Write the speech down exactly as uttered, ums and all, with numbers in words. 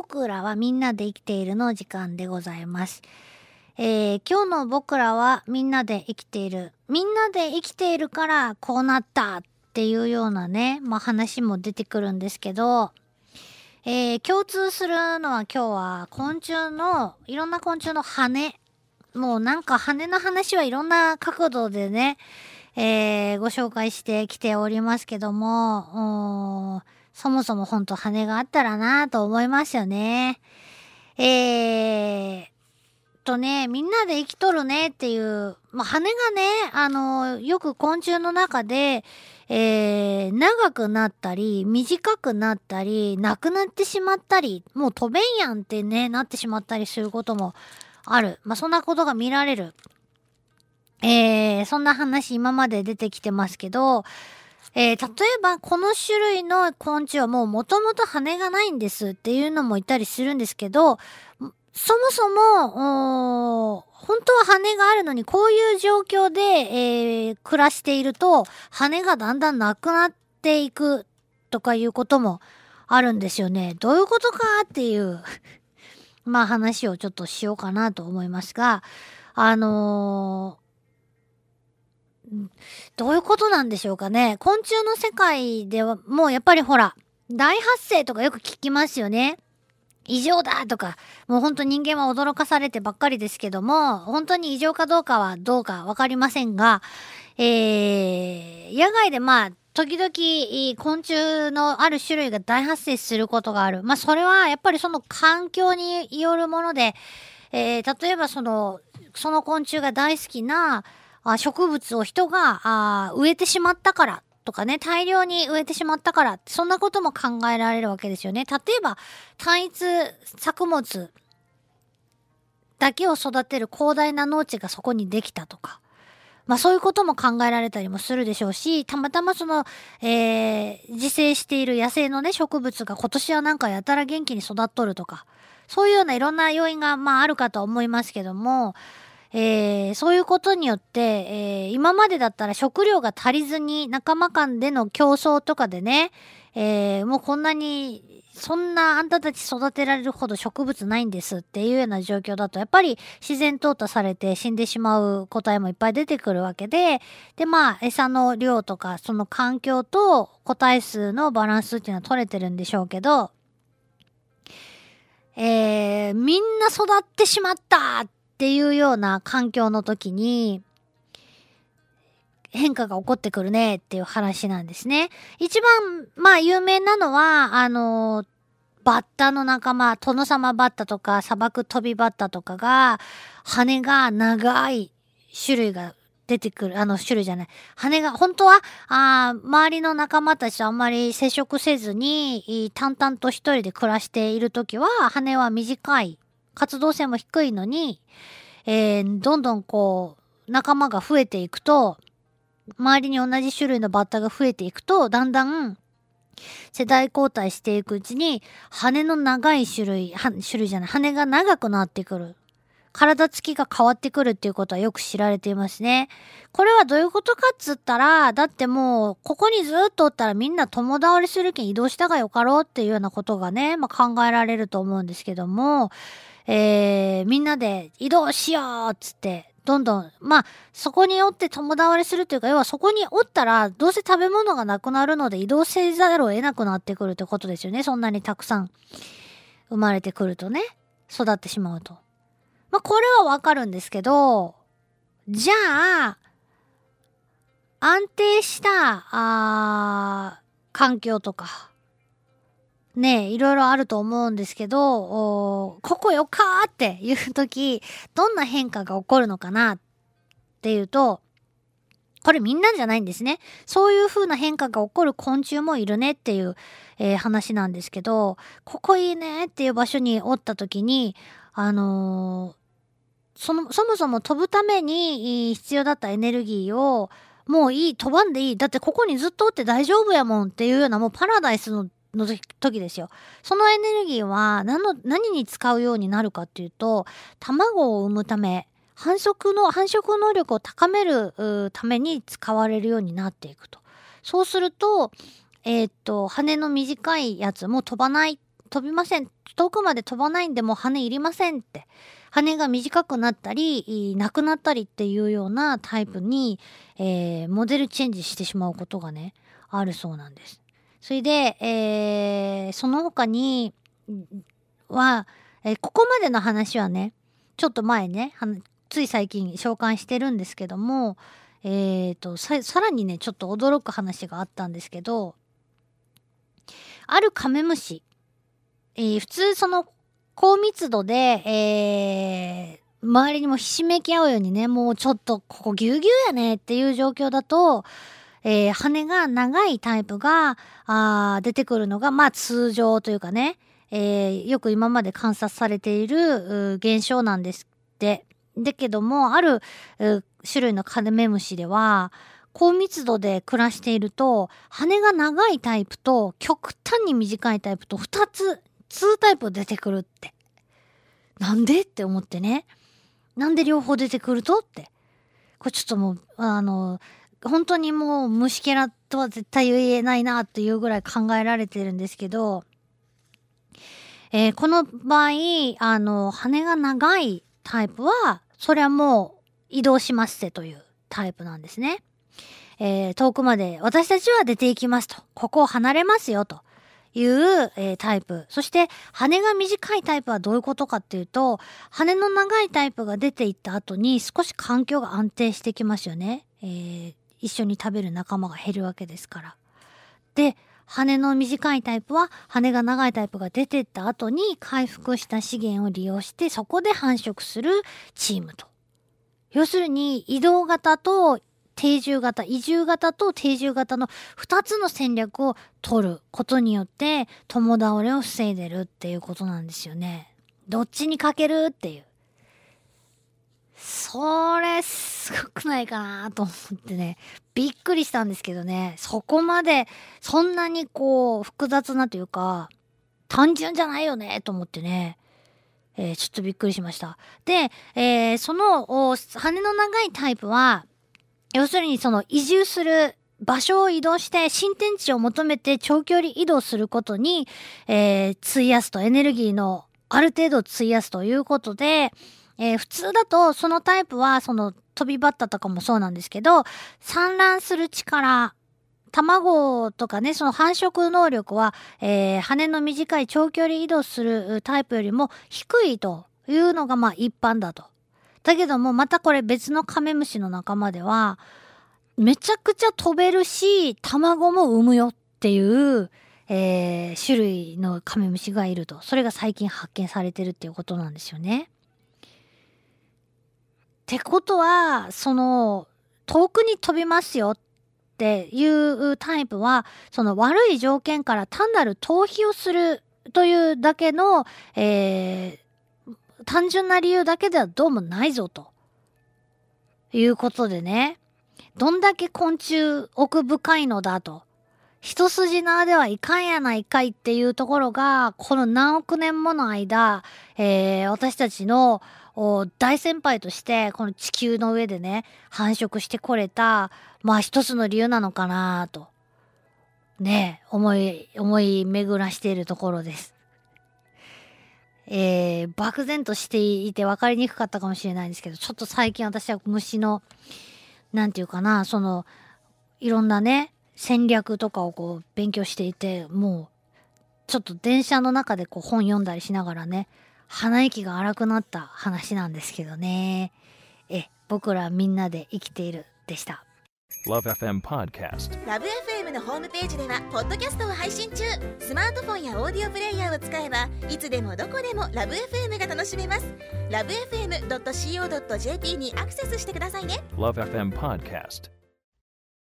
僕らはみんなで生きているの時間でございます、えー、今日の僕らはみんなで生きている、みんなで生きているからこうなったっていうようなね、まあ、話も出てくるんですけど、えー、共通するのは今日は昆虫のいろんな昆虫の羽、もうなんか羽の話はいろんな角度でね、えー、ご紹介してきておりますけども、そもそもほんと羽があったらなと思いますよね。えー、とね、みんなで生きとるねっていう、まあ、羽がね、あのー、よく昆虫の中で、えー、長くなったり、短くなったり、なくなってしまったり、もう飛べんやんってね、なってしまったりすることもある。まあ、そんなことが見られる。えー、そんな話今まで出てきてますけど、えー、例えばこの種類の昆虫はもう元々羽がないんですっていうのもいたりするんですけど、そもそも本当は羽があるのにこういう状況で、えー、暮らしていると羽がだんだんなくなっていくとかいうこともあるんですよね。どういうことかっていうまあ話をちょっとしようかなと思いますが、あのーどういうことなんでしょうかね。昆虫の世界ではもうやっぱりほら大発生とかよく聞きますよね。異常だとか、もう本当人間は驚かされてばっかりですけども、本当に異常かどうかはどうかわかりませんが、えー、野外でまあ時々昆虫のある種類が大発生することがある。まあそれはやっぱりその環境によるもので、えー、例えばそのその昆虫が大好きな植物を人があ植えてしまったからとかね、大量に植えてしまったから、そんなことも考えられるわけですよね。例えば単一作物だけを育てる広大な農地がそこにできたとか、まあそういうことも考えられたりもするでしょうし、たまたまその、えー、自生している野生のね植物が今年はなんかやたら元気に育っとるとか、そういうようないろんな要因がまああるかと思いますけども、えー、そういうことによって、えー、今までだったら食料が足りずに仲間間での競争とかでね、えー、もうこんなにそんなあんたたち育てられるほど植物ないんですっていうような状況だと、やっぱり自然淘汰されて死んでしまう個体もいっぱい出てくるわけで、でまあ餌の量とかその環境と個体数のバランスっていうのは取れてるんでしょうけど、えー、みんな育ってしまったってっていうような環境の時に変化が起こってくるねっていう話なんですね。一番まあ有名なのはあのバッタの仲間、トノサマバッタとか砂漠飛びバッタとかが羽が長い種類が出てくる、あの種類じゃない羽が本当はあ周りの仲間たちとあんまり接触せずに淡々と一人で暮らしている時は羽は短い、活動性も低いのに、えー、どんどんこう仲間が増えていくと、周りに同じ種類のバッタが増えていくと、だんだん世代交代していくうちに羽の長い種類、種類じゃない、羽が長くなってくる、体つきが変わってくるっていうことはよく知られていますね。これはどういうことかっつったら、だってもうここにずっとおったらみんな共倒れするけん移動したがよかろうっていうようなことがね、まあ、考えられると思うんですけども、えー、みんなで移動しようっつって、どんどん、まあ、そこにおって共倒れするというか、要はそこにおったら、どうせ食べ物がなくなるので移動せざるを得なくなってくるってことですよね。そんなにたくさん生まれてくるとね、育ってしまうと。まあ、これはわかるんですけど、じゃあ、安定した、あー、環境とか、ねえ、いろいろあると思うんですけど、ここよかーっていう時、どんな変化が起こるのかなっていうと、これみんなじゃないんですね。そういう風な変化が起こる昆虫もいるねっていう、えー、話なんですけど、ここいいねっていう場所におった時に、あのー、その、そもそも飛ぶために必要だったエネルギーを、もういい、飛ばんでいい。だってここにずっとおって大丈夫やもんっていうような、もうパラダイスのの時ですよ。そのエネルギーは 何, の何に使うようになるかっていうと、卵を産むため、繁殖の繁殖能力を高めるために使われるようになっていくと。そうすると、えー、っと羽の短いやつも飛ばない飛びません、遠くまで飛ばないんでもう羽いりませんって、羽が短くなったりなくなったりっていうようなタイプに、えー、モデルチェンジしてしまうことがねあるそうなんです。それで、えー、その他には、えー、ここまでの話はねちょっと前ねつい最近紹介してるんですけども、えーと、さ、さらにねちょっと驚く話があったんですけど、あるカメムシ、えー、普通その高密度で、えー、周りにもひしめき合うようにねもうちょっとここぎゅうぎゅうやねっていう状況だと、えー、羽が長いタイプがあ出てくるのがまあ通常というかね、えー、よく今まで観察されている現象なんですって。だけどもある種類のカメムシでは高密度で暮らしていると羽が長いタイプと極端に短いタイプとふたつにタイプ出てくるって。なんでって思ってね、なんで両方出てくるとって、これちょっともうあの本当にもう虫けらとは絶対言えないなというぐらい考えられてるんですけど、えー、この場合あの羽が長いタイプはそれはもう移動しますせというタイプなんですね。えー、遠くまで私たちは出ていきますと、ここを離れますよという、えー、タイプ。そして羽が短いタイプはどういうことかっていうと、羽の長いタイプが出ていった後に少し環境が安定してきますよね。えー、一緒に食べる仲間が減るわけですから。で、羽の短いタイプは羽が長いタイプが出ていった後に回復した資源を利用してそこで繁殖するチームと。要するに移動型と定住型、移住型と定住型のふたつの戦略を取ることによって共倒れを防いでるっていうことなんですよね。どっちにかけるっていう。それすごくないかなと思ってね、びっくりしたんですけどね。そこまでそんなにこう複雑なというか単純じゃないよねと思ってね。えー、ちょっとびっくりしました。で、えー、その羽の長いタイプは要するにその移住する場所を移動して新天地を求めて長距離移動することに、えー、費やすとエネルギーのある程度費やすということで、えー、普通だとそのタイプはその飛びバッタとかもそうなんですけど産卵する力、卵とかねその繁殖能力は、えー、羽の短い長距離移動するタイプよりも低いというのがまあ一般だと。だけどもまたこれ別のカメムシの仲間ではめちゃくちゃ飛べるし卵も産むよっていう、えー、種類のカメムシがいると。それが最近発見されてるっていうことなんですよね。ってことはその遠くに飛びますよっていうタイプはその悪い条件から単なる逃避をするというだけの、えー単純な理由だけではどうもないぞということでね、どんだけ昆虫奥深いのだと、一筋縄ではいかんやないかいっていうところがこの何億年もの間、えー、私たちの大先輩としてこの地球の上でね繁殖してこれたまあ一つの理由なのかなとね思い思い巡らしているところです。えー、漠然としていて分かりにくかったかもしれないんですけど、ちょっと最近私は虫のなんていうかなそのいろんなね戦略とかをこう勉強していて、もうちょっと電車の中でこう本読んだりしながらね鼻息が荒くなった話なんですけどね。え僕らみんなで生きているでした。 ラブ エフエム Podcast、 ラブ エフエム のホームページではポッドキャストを配信中。スマートフォンやオーディオプレイヤーを使えばいつでもどこでもラブ エフエム が楽しめます。ラブ エフエム ドット シーオー ドット ジェーピー にアクセスしてくださいね。ラブ エフエム Podcast。